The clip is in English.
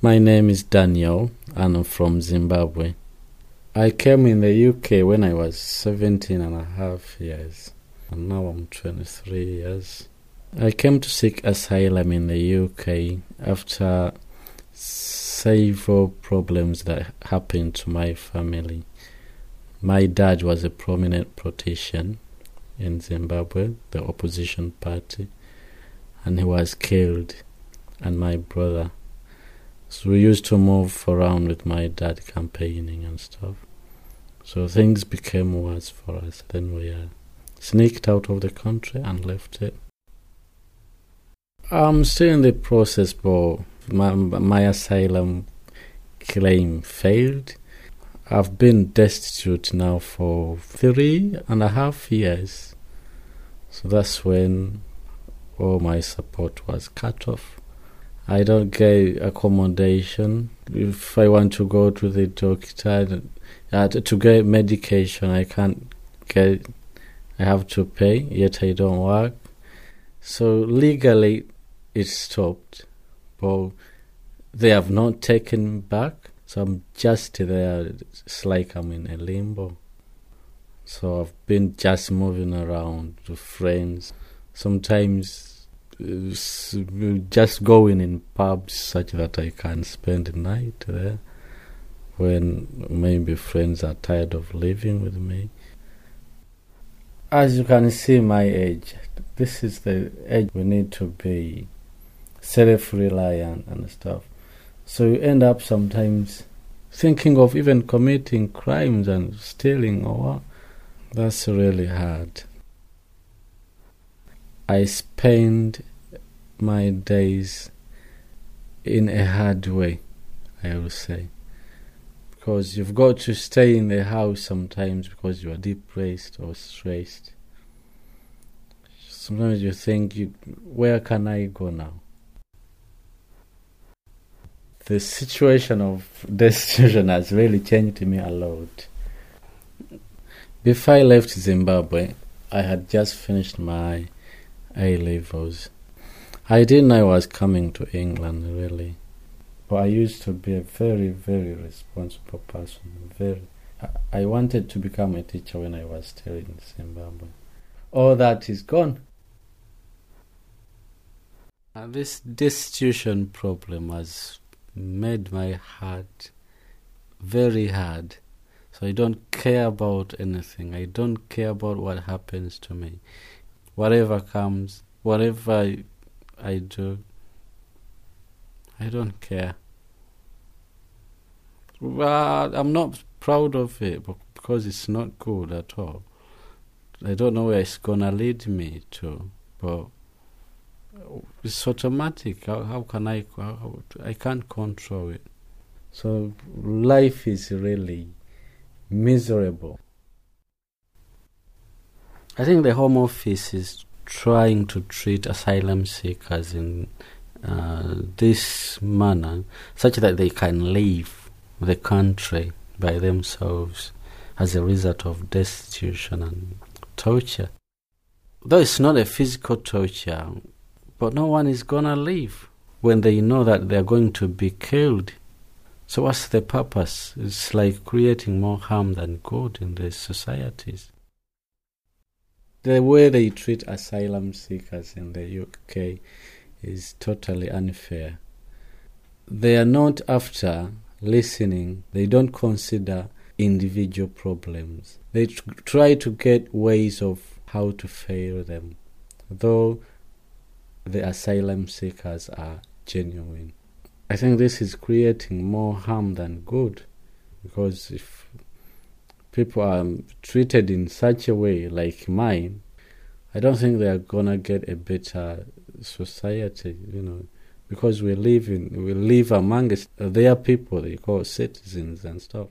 My name is Daniel and I'm from Zimbabwe. I came in the UK when I was 17 and a half years and now I'm 23 years. I came to seek asylum in the UK after several problems that happened to my family. My dad was a prominent politician in Zimbabwe, the opposition party, and he was killed, and my brother. So we used to move around with my dad campaigning and stuff. So things became worse for us. Then we sneaked out of the country and left it. I'm still in the process, but my asylum claim failed. I've been destitute now for 3.5 years. So that's when all my support was cut off. I don't get accommodation. If I want to go to the doctor to get medication, I can't get. I have to pay, yet I don't work. So legally, it's stopped, but they have not taken me back. So I'm just there. It's like I'm in a limbo. So I've been just moving around to friends. Sometimes just going in pubs such that I can spend the night there when maybe friends are tired of living with me. As you can see my age, this is the age we need to be self-reliant and stuff. So you end up sometimes thinking of even committing crimes and stealing or what. That's really hard. I spend my days in a hard way, I would say, because you've got to stay in the house sometimes because you are depressed or stressed. Sometimes you think, where can I go now? The situation of destitution has really changed me a lot. Before I left Zimbabwe, I had just finished my A-levels. I didn't know I was coming to England, really. But I used to be a very, very responsible person. I wanted to become a teacher when I was still in Zimbabwe. All that is gone. And this destitution problem has made my heart very hard. So I don't care about anything. I don't care about what happens to me. Whatever comes, whatever I do, I don't care. Well, I'm not proud of it because it's not good at all. I don't know where it's going to lead me to, but it's automatic. How can I? I can't control it. So life is really miserable. I think the Home Office is trying to treat asylum seekers in this manner, such that they can leave the country by themselves as a result of destitution and torture. Though it's not a physical torture, but no one is going to leave when they know that they're going to be killed. So what's the purpose? It's like creating more harm than good in these societies. The way they treat asylum seekers in the UK is totally unfair. They are not after listening. They don't consider individual problems. They try to get ways of how to fail them, though the asylum seekers are genuine. I think this is creating more harm than good, because if people are treated in such a way like mine, I don't think they are gonna get a better society, because we live amongst their people, they call citizens and stuff.